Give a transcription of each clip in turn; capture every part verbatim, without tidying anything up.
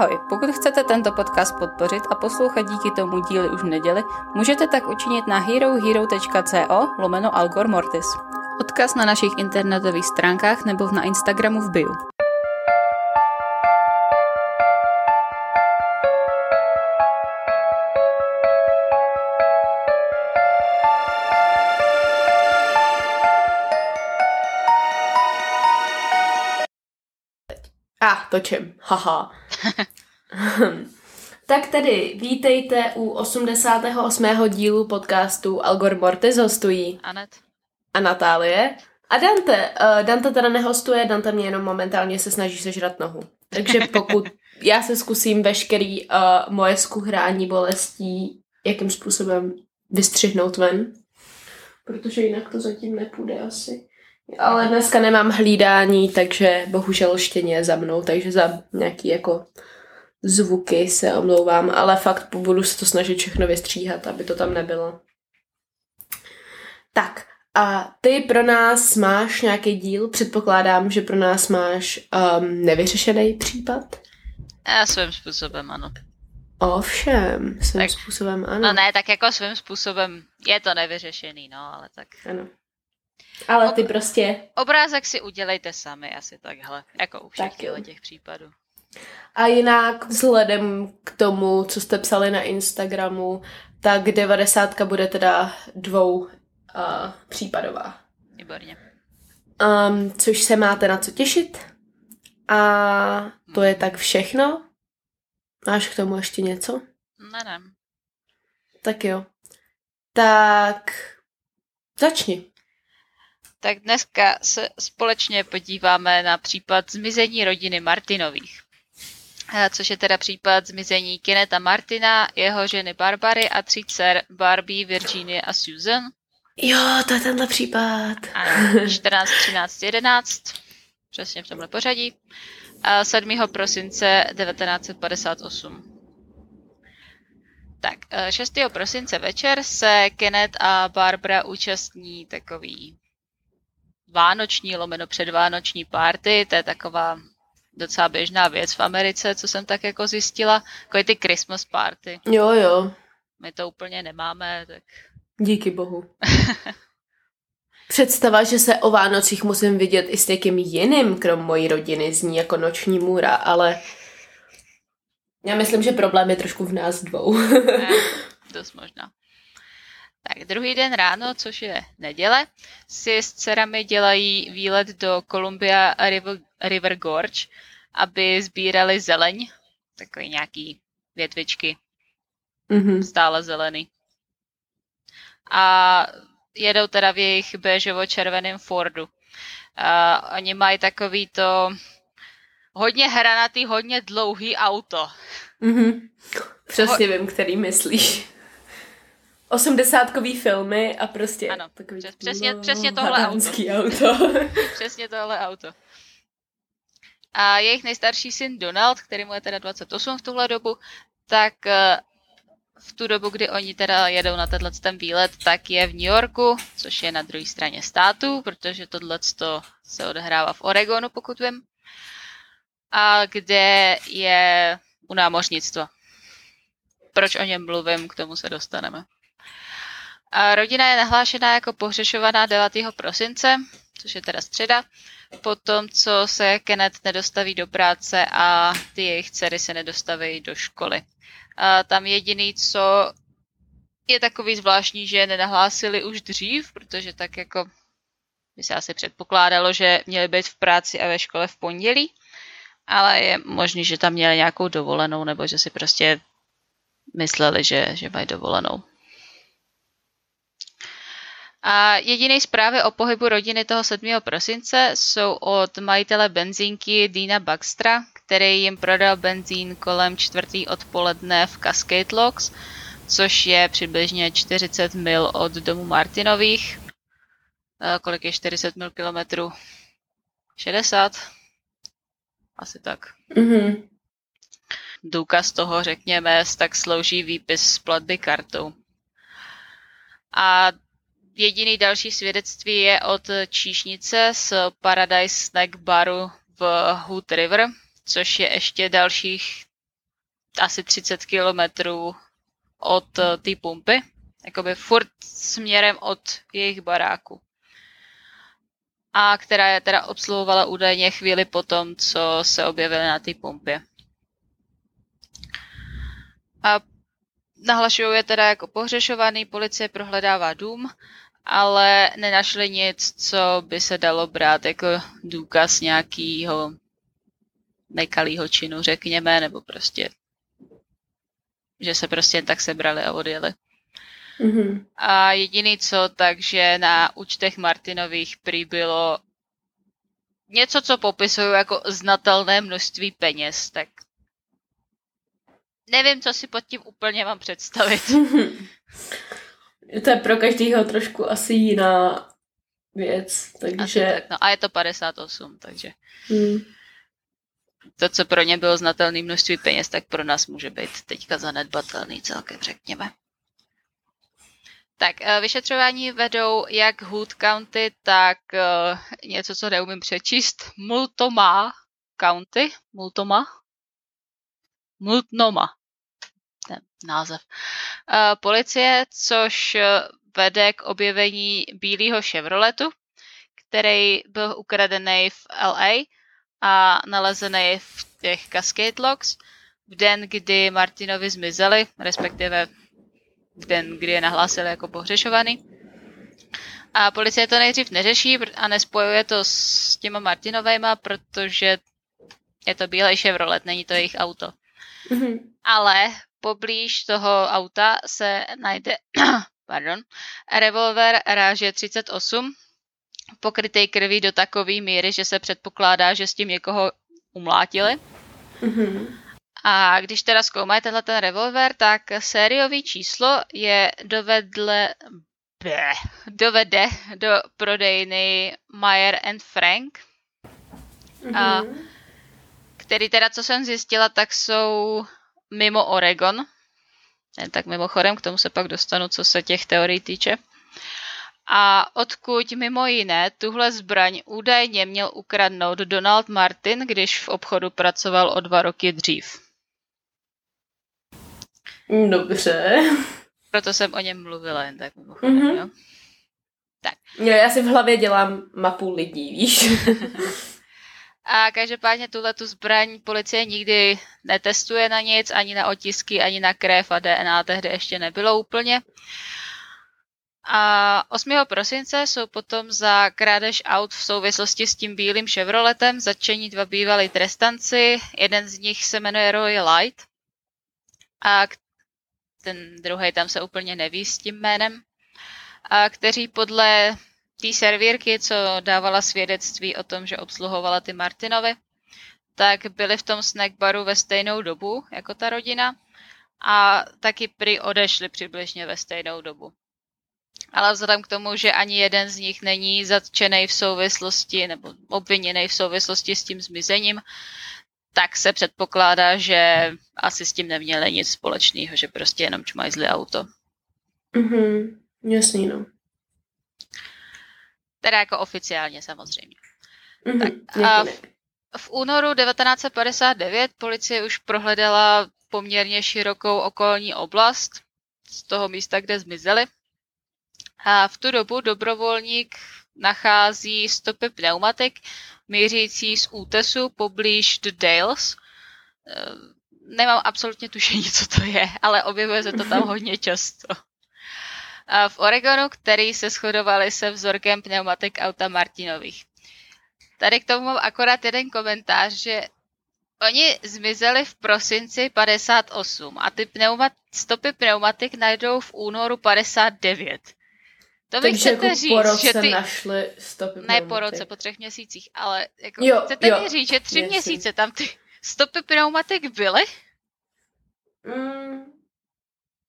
Ahoj, pokud chcete tento podcast podpořit a poslouchat díky tomu díly už v neděli, můžete tak učinit na herohero.co lomeno Algor Mortis. Odkaz na našich internetových stránkách nebo na Instagramu v bio. A, ah, točím, haha. Tak tedy, vítejte u osmdesátého osmého dílu podcastu Algor Mortis. Hostují Anet a Natálie. A Dante, uh, Dante teda nehostuje, Dante mě jenom momentálně se snaží sežrat nohu. Takže pokud já se zkusím veškerý uh, moje skuhrání bolestí, jakým způsobem vystřihnout ven. Protože jinak to zatím nepůjde asi. Ale dneska nemám hlídání, takže bohužel štěně je za mnou, takže za nějaký jako zvuky se omlouvám, ale fakt budu se to snažit všechno vystříhat, aby to tam nebylo. Tak, a ty pro nás máš nějaký díl? Předpokládám, že pro nás máš um, nevyřešený případ? Já svým způsobem ano. Ovšem, svým tak, způsobem ano. No ne, tak jako svým způsobem je to nevyřešený, no, ale tak... Ano. Ale ty Ob- prostě... Obrázek si udělejte sami asi takhle, jako u všech těch případů. A jinak vzhledem k tomu, co jste psali na Instagramu, tak devadesátka bude teda dvou uh, případová. Výborně. Um, což se máte na co těšit. A to je tak všechno. Máš k tomu ještě něco? Ne, ne. Tak jo. Tak začni. Tak dneska se společně podíváme na případ zmizení rodiny Martinových, což je teda případ zmizení Kennetha Martina, jeho ženy Barbary a tří dcer Barbie, Virginie a Susan. Jo, to je tenhle případ. Ano, čtrnáct, třináct, jedenáct, přesně v tomhle pořadí, a sedmého prosince devatenáct padesát osm. Tak, šestého prosince večer se Kenneth a Barbara účastní takový vánoční, lomeno předvánoční party, to je taková docela běžná věc v Americe, co jsem tak jako zjistila, jako je ty Christmas party. Jo, jo. My to úplně nemáme, tak... Díky bohu. Představa, že se o Vánocích musím vidět i s někým jiným, krom mojí rodiny, zní jako noční můra, ale já myslím, že problém je trošku v nás dvou. Ne, dost možná. Tak druhý den ráno, což je neděle, si s dcerami dělají výlet do Columbia River Gorge, aby sbírali zeleň, takový nějaký větvičky, mm-hmm. stále zelený. A jedou teda v jejich béžovo-červeném Fordu. A oni mají takový to hodně hranatý, hodně dlouhý auto. Mm-hmm. Přesně Ho- vím, který myslíš. Osmdesátkový filmy a prostě ano, takový přesně, no, přesně tohle auto. auto. Přesně tohle auto. A jejich nejstarší syn Donald, který mu je teda dvacet osm v tuhle dobu, tak v tu dobu, kdy oni teda jedou na tenhle ten výlet, tak je v New Yorku, což je na druhé straně státu, protože tohleto se odehrává v Oregonu, pokud vím, a kde je u námořnictva. Proč o něm mluvím, k tomu se dostaneme. A rodina je nahlášena jako pohřešovaná devátého prosince, což je teda středa, po tom, co se Kenneth nedostaví do práce a ty jejich dcery se nedostaví do školy. A tam jediný, co je takový zvláštní, že je nenahlásili už dřív, protože tak jako by se asi předpokládalo, že měli být v práci a ve škole v pondělí, ale je možný, že tam měli nějakou dovolenou nebo že si prostě mysleli, že, že mají dovolenou. A jediné zprávy o pohybu rodiny toho sedmého prosince jsou od majitele benzínky Dina Baxtra, který jim prodal benzín kolem čtvrtý odpoledne v Cascade Locks, což je přibližně čtyřicet mil od domu Martinových. E, kolik je čtyřicet mil kilometrů? šedesát? Asi tak. Mm-hmm. Důkaz toho, řekněme, tak slouží výpis z platby kartou. A jediný další svědectví je od číšnice z Paradise Snack Baru v Hood River, což je ještě dalších asi třicet kilometrů od té pumpy, jakoby furt směrem od jejich baráku. A která je teda obsluhovala údajně chvíli potom, co se objevily na té pumpě. A nahlašují je teda jako pohřešovaný, policie prohledává dům, ale nenašli nic, co by se dalo brát jako důkaz nějakého nekalýho činu, řekněme, nebo prostě, že se prostě tak sebrali a odjeli. Mm-hmm. A jediný co, takže na účtech Martinových prý bylo něco, co popisují jako znatelné množství peněz, tak nevím, co si pod tím úplně mám představit. Mm-hmm. To je pro každýho trošku asi jiná věc, takže... Tak, no. A je to padesát osm, takže... Mm. To, co pro ně bylo znatelné množství peněz, tak pro nás může být teďka zanedbatelný celkem, řekněme. Tak, vyšetřování vedou jak Hood County, tak něco, co neumím přečíst, Multnomah County, Multnomah, Multnomah, ten název, policie, což vede k objevení bílého Chevroletu, který byl ukradený v el ej a nalezený v těch Cascade Locks v den, kdy Martinovi zmizeli, respektive den, kdy je nahlásil jako pohřešovaný. A policie to nejdřív neřeší a nespojuje to s těma Martinovejma, protože je to bílej Chevrolet, není to jejich auto. Mm-hmm. Ale poblíž toho auta se najde pardon, revolver ráže třicet osm, pokrytej krví do takové míry, že se předpokládá, že s tím někoho umlátili. Mm-hmm. A když teda zkoumají tenhle ten revolver, tak sériový číslo je dovedle, bleh, dovede do prodejny Meyer and Frank, mm-hmm. a, který teda, co jsem zjistila, tak jsou mimo Oregon. Jen tak mimochodem, k tomu se pak dostanu, co se těch teorií týče. A odkud mimo jiné tuhle zbraň údajně měl ukradnout Donald Martin, když v obchodu pracoval o dva roky dřív. Dobře. Proto jsem o něm mluvila jen tak mimochodem, mm-hmm. jo? Tak. Jo, já si v hlavě dělám mapu lidí, víš? A každopádně tuhletu zbraň policie nikdy netestuje na nic, ani na otisky, ani na krev a dé en á tehdy ještě nebylo úplně. A osmého prosince jsou potom za krádež aut v souvislosti s tím bílým Chevroletem zatčeni dva bývalí trestanci. Jeden z nich se jmenuje Roy Light a ten druhý tam se úplně neví s tím jménem, a kteří podle té servírky, co dávala svědectví o tom, že obsluhovala ty Martinovi, tak byli v tom snackbaru ve stejnou dobu jako ta rodina a taky prý odešli přibližně ve stejnou dobu. Ale vzhledem k tomu, že ani jeden z nich není zatčený v souvislosti nebo obviněný v souvislosti s tím zmizením, tak se předpokládá, že asi s tím neměli nic společného, že prostě jenom čmajzli auto. Mhm, jasný, no. Teda jako oficiálně samozřejmě. Mm-hmm, tak, a v, v únoru devatenáct padesát devět policie už prohledala poměrně širokou okolní oblast z toho místa, kde zmizeli. A v tu dobu dobrovolník nachází stopy pneumatik mířící z útesu poblíž The Dalles. Nemám absolutně tušení, co to je, ale objevuje se to tam hodně často. A v Oregonu, který se shodovaly se vzorkem pneumatik auta Martinových. Tady k tomu mám akorát jeden komentář, že oni zmizeli v prosinci padesát osm a ty pneumat- stopy pneumatik najdou v únoru padesát devět. To mi chcete jako říct, po roce že ty... našli stopy ne po roce, po třech měsících, ale jako jo, chcete jo, mi říct, že tři měsíc. měsíce tam ty stopy pneumatik byly? Mm,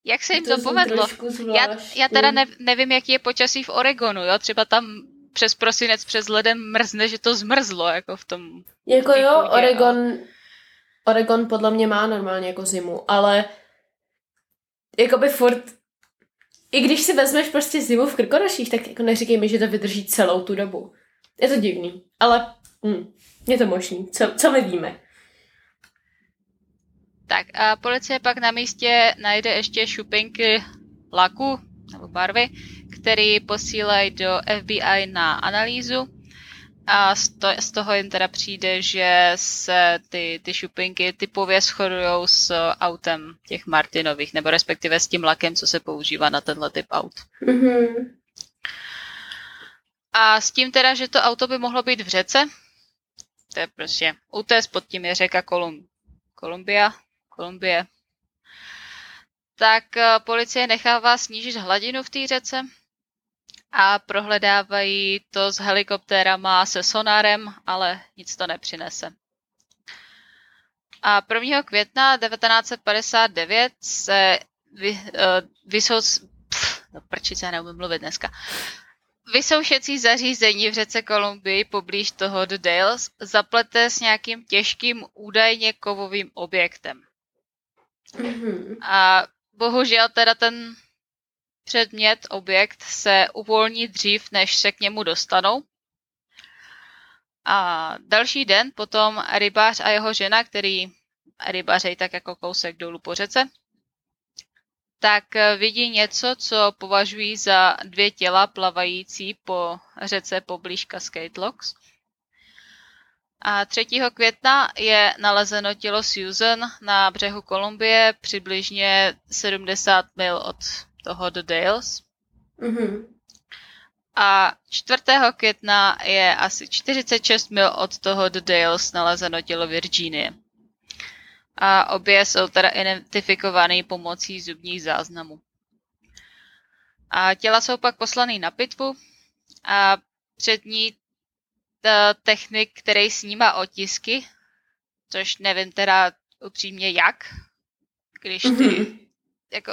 jak se jim to, to povedlo? Já, já teda ne, nevím, jaký je počasí v Oregonu, jo? Třeba tam přes prosinec, přes leden mrzne, že to zmrzlo, jako v tom... Jako jo, půdě, Oregon, ale... Oregon podle mě má normálně jako zimu, ale jakoby furt... I když si vezmeš prostě zimu v Krkonoších, tak jako neříkej mi, že to vydrží celou tu dobu. Je to divný, ale hm, je to možný, co, co my víme. Tak a policie pak na místě najde ještě šupinky laku nebo barvy, který posílají do F B I na analýzu a z, to, z toho jim teda přijde, že se ty, ty šupinky typově shodujou s autem těch Martinových, nebo respektive s tím lakem, co se používá na tenhle typ aut. Mm-hmm. A s tím teda, že to auto by mohlo být v řece, to je prostě útes, pod tím je řeka Kolum, Columbia, Columbia. Tak policie nechává snížit hladinu v té řece a prohledávají to s helikoptérama se sonárem, ale nic to nepřinese. A prvního května devatenáct padesát devět se vy, vysouš... Pff, no prčice, já neumím mluvit dneska. Vysoušecí zařízení v řece Kolumbii poblíž toho The Dalles zaplete s nějakým těžkým údajně kovovým objektem. Mm-hmm. A bohužel teda ten předmět, objekt se uvolní dřív, než se k němu dostanou. A další den potom rybář a jeho žena, který rybařejí tak jako kousek dolů po řece, tak vidí něco, co považují za dvě těla plavající po řece poblíž Cascade Locks. A třetího května je nalezeno tělo Susan na břehu Kolumbie, přibližně sedmdesát mil od toho The Dalles. Mm-hmm. A čtvrtého května je asi čtyřicet šest mil od toho The Dalles nalezeno tělo Virginie. A obě jsou teda identifikované pomocí zubních záznamů. A těla jsou pak poslané na pitvu a před ní technik, který snímá otisky, což nevím teda upřímně jak, když ty, mm-hmm. jako,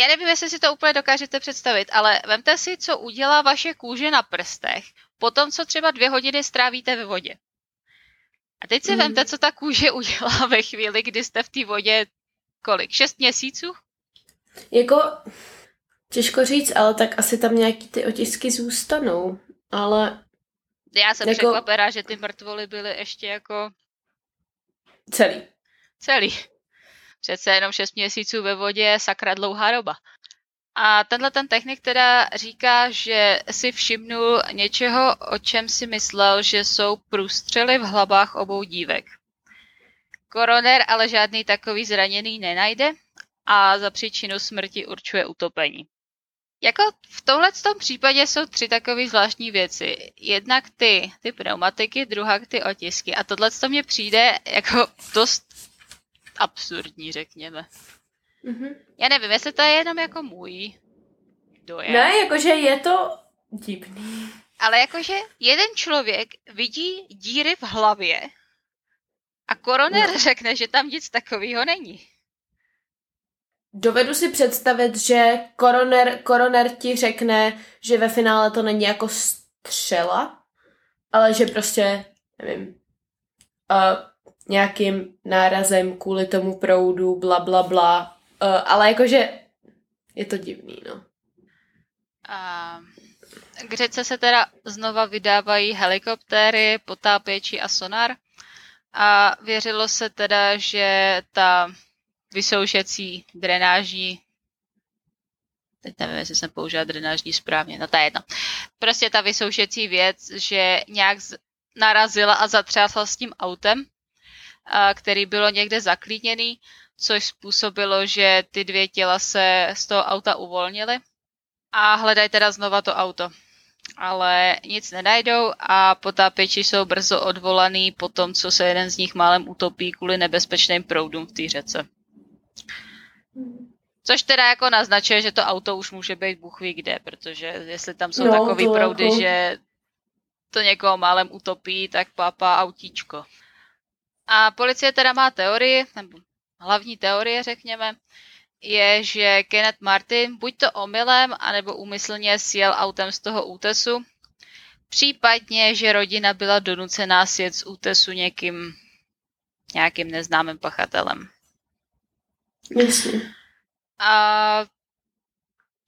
já nevím, jestli si to úplně dokážete představit, ale vemte si, co udělá vaše kůže na prstech, potom co třeba dvě hodiny strávíte ve vodě. A teď si mm-hmm. vemte, co ta kůže udělá ve chvíli, kdy jste v té vodě kolik, šest měsíců? Jako, těžko říct, ale tak asi tam nějaký ty otisky zůstanou, ale... Já jsem jako... překvapená, že ty mrtvoly byly ještě jako... Celý. Celý. Přece jenom šest měsíců ve vodě, sakra dlouhá doba. A tenhle ten technik teda říká, že si všimnul něčeho, o čem si myslel, že jsou průstřely v hlavách obou dívek. Koroner ale žádný takový zraněný nenajde a za příčinu smrti určuje utopení. Jako v tomhletom případě jsou tři takové zvláštní věci. Jednak ty, ty pneumatiky, druhá ty otisky. A tohleto mně přijde jako dost absurdní, řekněme. Mm-hmm. Já nevím, jestli to je jenom jako můj dojem. Ne, jakože je to divný. Ale jakože jeden člověk vidí díry v hlavě a koroner no. řekne, že tam nic takového není. Dovedu si představit, že koroner, koroner ti řekne, že ve finále to není jako střela, ale že prostě, nevím, uh, nějakým nárazem kvůli tomu proudu, bla, bla, bla. Uh, ale jakože je to divný, no. A k řece se teda znova vydávají helikoptéry, potápěči a sonar. A věřilo se teda, že ta... vysoušecí drenážní, teď nevím, jestli jsem použila drenážní správně, no ta jedno. Prostě ta vysoušecí věc, že nějak narazila a zatřásla s tím autem, který bylo někde zaklíněný, což způsobilo, že ty dvě těla se z toho auta uvolnily a hledají teda znova to auto. Ale nic nenajdou a potápěči jsou brzo odvolaný po tom, co se jeden z nich málem utopí kvůli nebezpečným proudům v té řece. Což teda jako naznačuje, že to auto už může být bůhví kde, protože jestli tam jsou no, takový proudy, jako... že to někoho málem utopí, tak pápá autíčko. A policie teda má teorii, nebo hlavní teorie, řekněme, je, že Kenneth Martin buď to omylem, anebo úmyslně sjel autem z toho útesu, případně, že rodina byla donucená sjet z útesu někým, nějakým neznámým pachatelem. Myslím. A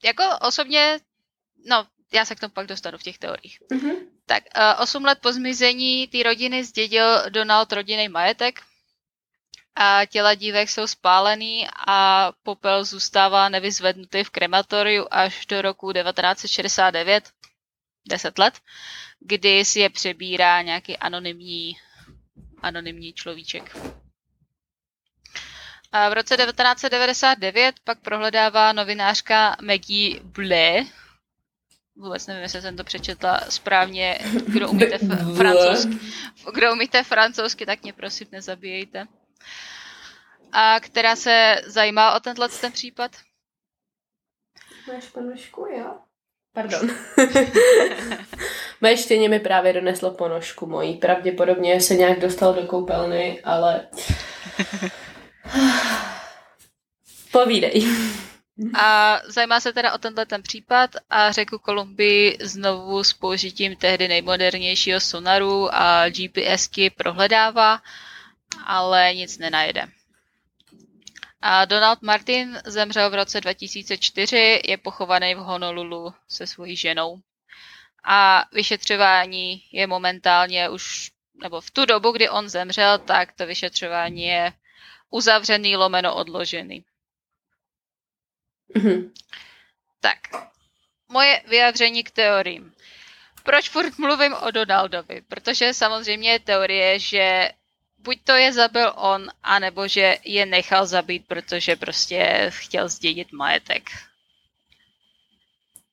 jako osobně, no já se k tomu pak dostanu v těch teoriích. Mm-hmm. Tak osm let po zmizení té rodiny zdědil Donald rodinný majetek a těla dívek jsou spálený a popel zůstává nevyzvednutý v krematoriu až do roku devatenáct set šedesát devět, deset let, kdy si je přebírá nějaký anonymní, anonymní človíček. A v roce devatenáct set devadesát devět pak prohledává novinářka Maggie Bleu. Vůbec nevím, jestli jsem to přečetla správně. Kdo umíte f- francouzsky, kdo umíte francouzsky, tak mě prosím nezabíjejte. A která se zajímá o tenhle ten případ? Máš ponožku, jo? Pardon. Moje štěně mi právě doneslo ponožku mojí. Pravděpodobně se nějak dostal do koupelny, ale... Povídej. A zajímá se teda o tenhle ten případ a řeku Kolumbii znovu s použitím tehdy nejmodernějšího sonaru a G P S ky prohledává, ale nic nenajde. A Donald Martin zemřel v roce dva tisíce čtyři, je pochovaný v Honolulu se svojí ženou. A vyšetřování je momentálně už, nebo v tu dobu, kdy on zemřel, tak to vyšetřování je uzavřený lomeno odložený. Mm-hmm. Tak, moje vyjádření k teoriím. Proč furt mluvím o Donaldovi? Protože samozřejmě je teorie, že buď to je zabil on, anebo že je nechal zabít, protože prostě chtěl zdědit majetek.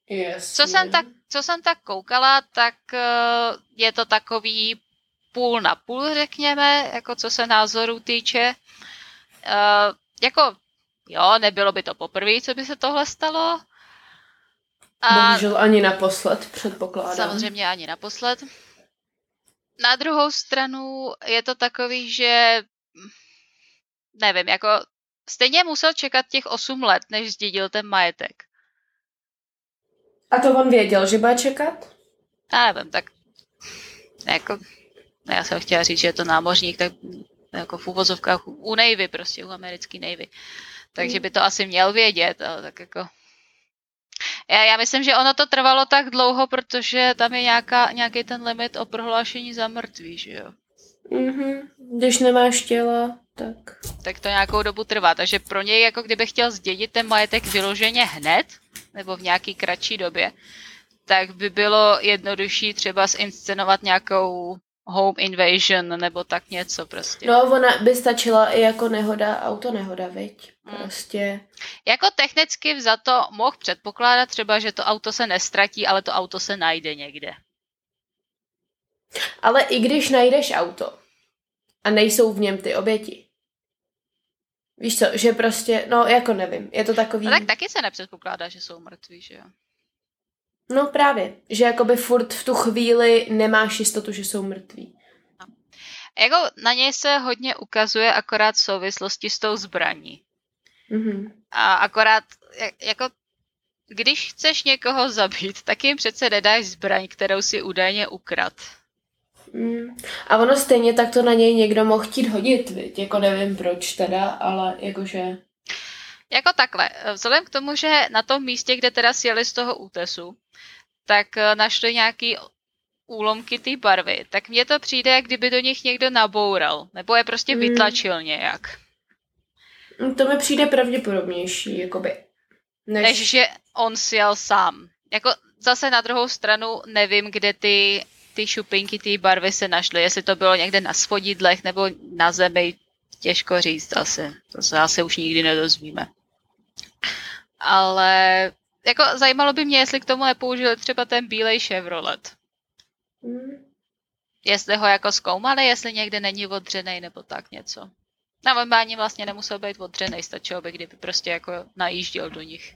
Yes, co, jsem tak, co jsem tak koukala, tak je to takový půl na půl, řekněme, jako co se názoru týče. Uh, jako jo, nebylo by to poprvé, co by se tohle stalo. A bohužel ani naposled, předpokládám. Samozřejmě ani naposled. Na druhou stranu je to takový, že nevím, jako stejně musel čekat těch osm let, než zdědil ten majetek. A to on věděl, že bude čekat? Já nevím, tak jako, já jsem chtěla říct, že je to námořník, tak jako v uvozovkách u Navy, prostě u americký Navy. Takže by to asi měl vědět, ale tak jako... Já, já myslím, že ono to trvalo tak dlouho, protože tam je nějaká, nějaký ten limit o prohlášení za mrtvý, že jo? Mhm, když nemáš těla, tak... Tak to nějakou dobu trvá, takže pro něj, jako kdyby chtěl zdědit ten majetek vyloženě hned, nebo v nějaký kratší době, tak by bylo jednodušší třeba zinscenovat nějakou... home invasion, nebo tak něco prostě. No, ona by stačila i jako nehoda, autonehoda, viď? Prostě. Jako technicky za to mohl předpokládat třeba, že to auto se nestratí, ale to auto se najde někde. Ale i když najdeš auto a nejsou v něm ty oběti. Víš co, že prostě, no jako nevím, je to takový... No tak taky se nepředpokládá, že jsou mrtví, že jo? No právě, že jakoby furt v tu chvíli nemáš jistotu, že jsou mrtví. No. Jako na něj se hodně ukazuje akorát v souvislosti s tou zbraní. Mm-hmm. A akorát, jako když chceš někoho zabít, tak jim přece nedáš zbraň, kterou si údajně ukrad. Mm. A ono stejně tak to na něj někdo mohl chtít hodit, viď? Jako nevím proč teda, ale jakože... Jako takhle, vzhledem k tomu, že na tom místě, kde teda sjeli z toho útesu, tak našli nějaký úlomky té barvy, tak mně to přijde, jak kdyby do nich někdo naboural, nebo je prostě vytlačil mm. nějak. To mi přijde pravděpodobnější, jakoby. Než... Než že on sjel sám. Jako zase na druhou stranu nevím, kde ty, ty šupinky té barvy se našly, jestli to bylo někde na svodidlech nebo na zemi, těžko říct asi. To se asi už nikdy nedozvíme. Ale jako zajímalo by mě, jestli k tomu nepoužili třeba ten bílej Chevrolet. Mm. Jestli ho jako zkoumali, jestli někde není odřenej nebo tak něco. Na on ani vlastně nemusel být odřenej, stačilo by, kdyby prostě jako najížděl do nich.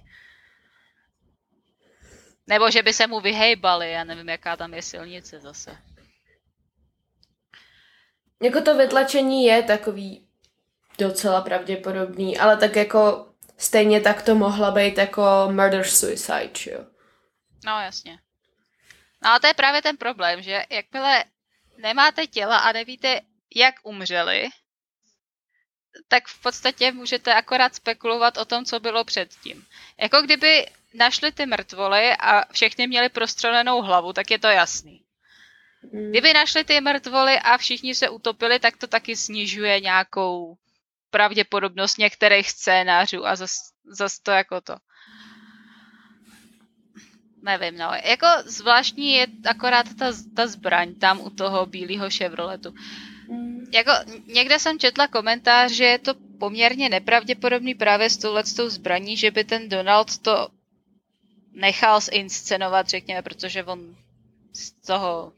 Nebo že by se mu vyhejbali, já nevím, jaká tam je silnice zase. Jako to vytlačení je takový docela pravděpodobný, ale tak jako... Stejně tak to mohla být jako murder-suicide, jo? No, jasně. No a to je právě ten problém, že jakmile nemáte těla a nevíte, jak umřeli, tak v podstatě můžete akorát spekulovat o tom, co bylo předtím. Jako kdyby našli ty mrtvoly a všichni měli prostřelenou hlavu, tak je to jasný. Kdyby našli ty mrtvoly a všichni se utopili, tak to taky snižuje nějakou pravděpodobnost některých scénářů a zase zas to jako to. Nevím, no. Jako zvláštní je akorát ta, ta zbraň tam u toho bílého Chevroletu. Jako někde jsem četla komentář, že je to poměrně nepravděpodobný právě s touhletou zbraní, že by ten Donald to nechal zinscenovat, řekněme, protože on z toho...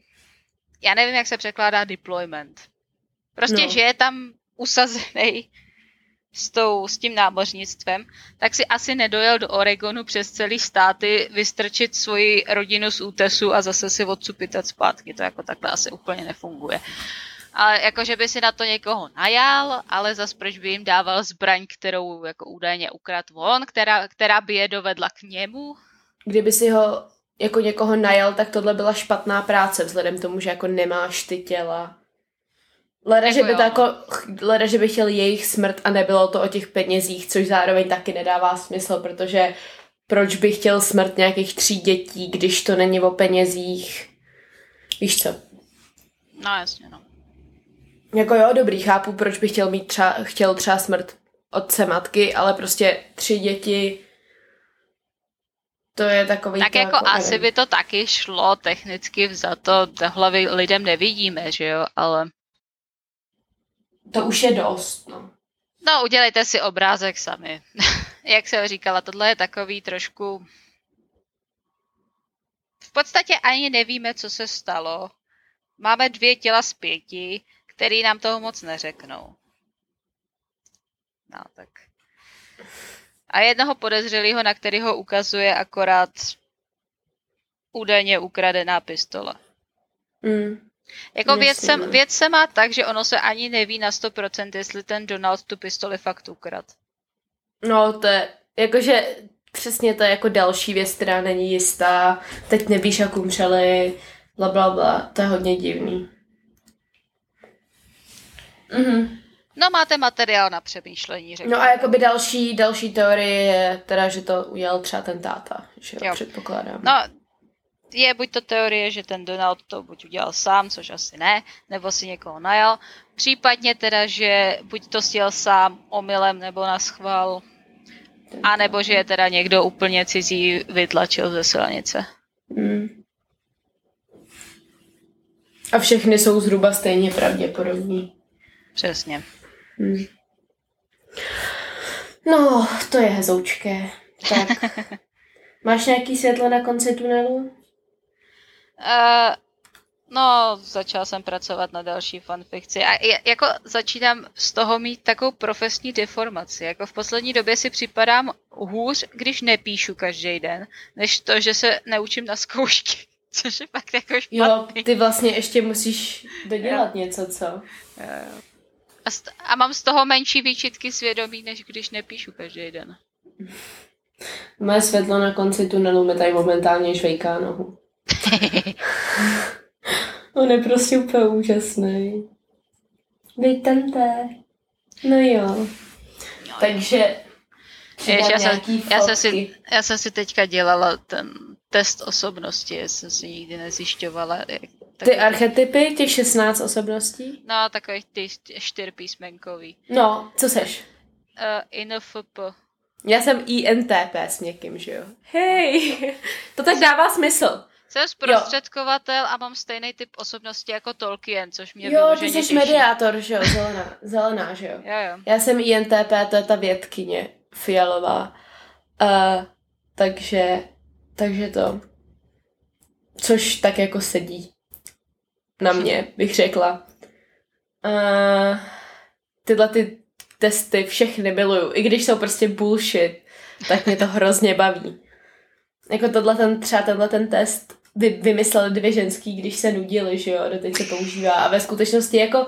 Já nevím, jak se překládá deployment. Prostě, no. Že je tam usazený s, tou, s tím námořnictvem, tak si asi nedojel do Oregonu přes celý státy vystrčit svoji rodinu z útesu a zase si odcupitat zpátky. To jako takhle asi úplně nefunguje. Ale jakože by si na to někoho najal, ale zas proč by jim dával zbraň, kterou jako údajně ukradl on, která, která by je dovedla k němu. Kdyby si ho jako někoho najal, tak tohle byla špatná práce, vzhledem k tomu, že jako nemáš ty těla. Leda, jako že by to jako, leda, že by chtěl jejich smrt a nebylo to o těch penězích, což zároveň taky nedává smysl, protože proč by chtěl smrt nějakých tří dětí, když to není o penězích? Víš co? No jasně, no. Jako jo, dobrý, chápu, proč bych chtěl mít třeba, chtěl třeba smrt otce, matky, ale prostě tři děti, to je takový... Tak to, jako asi nevím. By to taky šlo technicky vzato, hlavy lidem nevidíme, že jo, ale... To už je dost, no. No, udělejte si obrázek sami. Jak jsem říkala, tohle je takový trošku... V podstatě ani nevíme, co se stalo. Máme dvě těla z pěti, který nám toho moc neřeknou. No, tak. A jednoho podezřelého, na kterého ukazuje akorát údajně ukradená pistola. Mm. Jako věc se, věc se má tak, že ono se ani neví na sto procent, jestli ten Donald tu pistoli fakt ukradl. No, to je, jakože přesně to je jako další věc, která není jistá. Teď nevíš, jak umřeli, bla, bla, bla. To je hodně divný. Mm-hmm. No, máte materiál na přemýšlení, řekněme. No a jakoby další, další teorie je teda, že to udělal třeba ten táta, že jo, předpokládám. No, je buď to teorie, že ten Donald to buď udělal sám, což asi ne, nebo si někoho najal, případně teda, že buď to sjel sám omylem nebo naschvál, anebo že je teda někdo úplně cizí vytlačil ze silnice. Mm. A všechny jsou zhruba stejně pravděpodobní. Přesně. Hmm. No, to je hezoučké. Tak. Máš nějaký světlo na konci tunelu? Uh, no, začala jsem pracovat na další fanfikci. A jako začínám z toho mít takovou profesní deformaci. Jako v poslední době si připadám hůř, když nepíšu každý den, než to, že se neučím na zkoušky. Což je fakt jako špatný. Jo, ty vlastně ještě musíš dodělat jo. něco, co? Jo. A, st- a mám z toho menší výčitky svědomí, než když nepíšu každý den. Moje světlo na konci tunelu mi tady momentálně žvejká nohu. On je prostě úplně úžasný. Dej tam té. No jo. jo Takže... Jež, já, jsem, já, jsem si, já jsem si teďka dělala ten test osobnosti, já jsem si nikdy nezjišťovala. Jak, ty archetypy, těch šestnáct osobností? No, takových ty čtyř písmenkový. No, co seš? Uh, I N F P. Já jsem I N T P s někým, že jo? Hej, to tak dává smysl. Jsem zprostředkovatel a mám stejný typ osobnosti jako Tolkien, což mě vyloženě těší. Jo, ty jsi mediátor, že jo? Zelená, zelená, že jo? jo, jo? Já jsem I N T P, to je ta vědkyně fialová. Uh, takže... Takže to, což tak jako sedí na mě, bych řekla. Uh, tyhle ty testy všechny miluju, i když jsou prostě bullshit, tak mě to hrozně baví. Jako tohle ten, třeba tenhle ten test vy, vymysleli dvě ženský, když se nudili, že jo, doteď se používá. A ve skutečnosti jako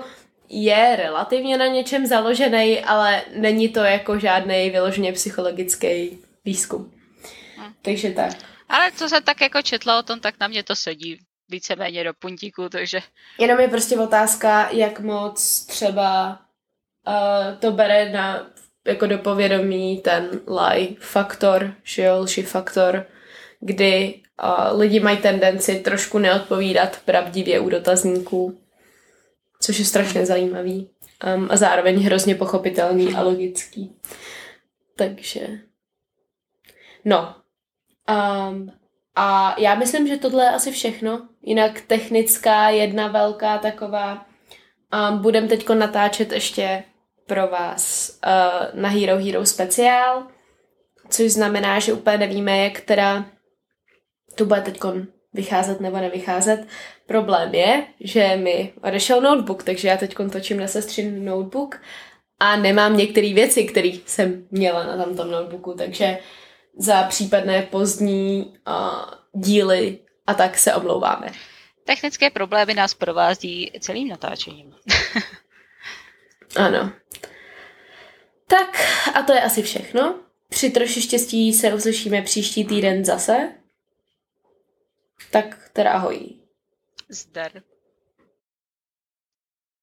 je relativně na něčem založený, ale není to jako žádnej vyloženě psychologický výzkum. Hm. Takže tak. Ale co jsem tak jako četla o tom, tak na mě to sedí víceméně do puntíku, takže... Jenom je prostě otázka, jak moc třeba uh, to bere na, jako do povědomí ten lie faktor, že jo, lži faktor, kdy uh, lidi mají tendenci trošku neodpovídat pravdivě u dotazníků, což je strašně zajímavý. um, a zároveň hrozně pochopitelný a logický. Takže, no. Um, a já myslím, že tohle je asi všechno. Jinak technická jedna velká taková. Um, budem teďko natáčet ještě pro vás uh, na Hero Hero speciál, což znamená, že úplně nevíme, jak teda to bude teďko vycházet nebo nevycházet. Problém je, že mi odešel notebook, takže já teďko točím na sestřin notebook a nemám některé věci, které jsem měla na tamtom notebooku, takže za případné pozdní uh, díly a tak se omlouváme. Technické problémy nás provází celým natáčením. Ano. Tak a to je asi všechno. Při troši štěstí se uslyšíme příští týden zase. Tak teda ahoj. Zdar.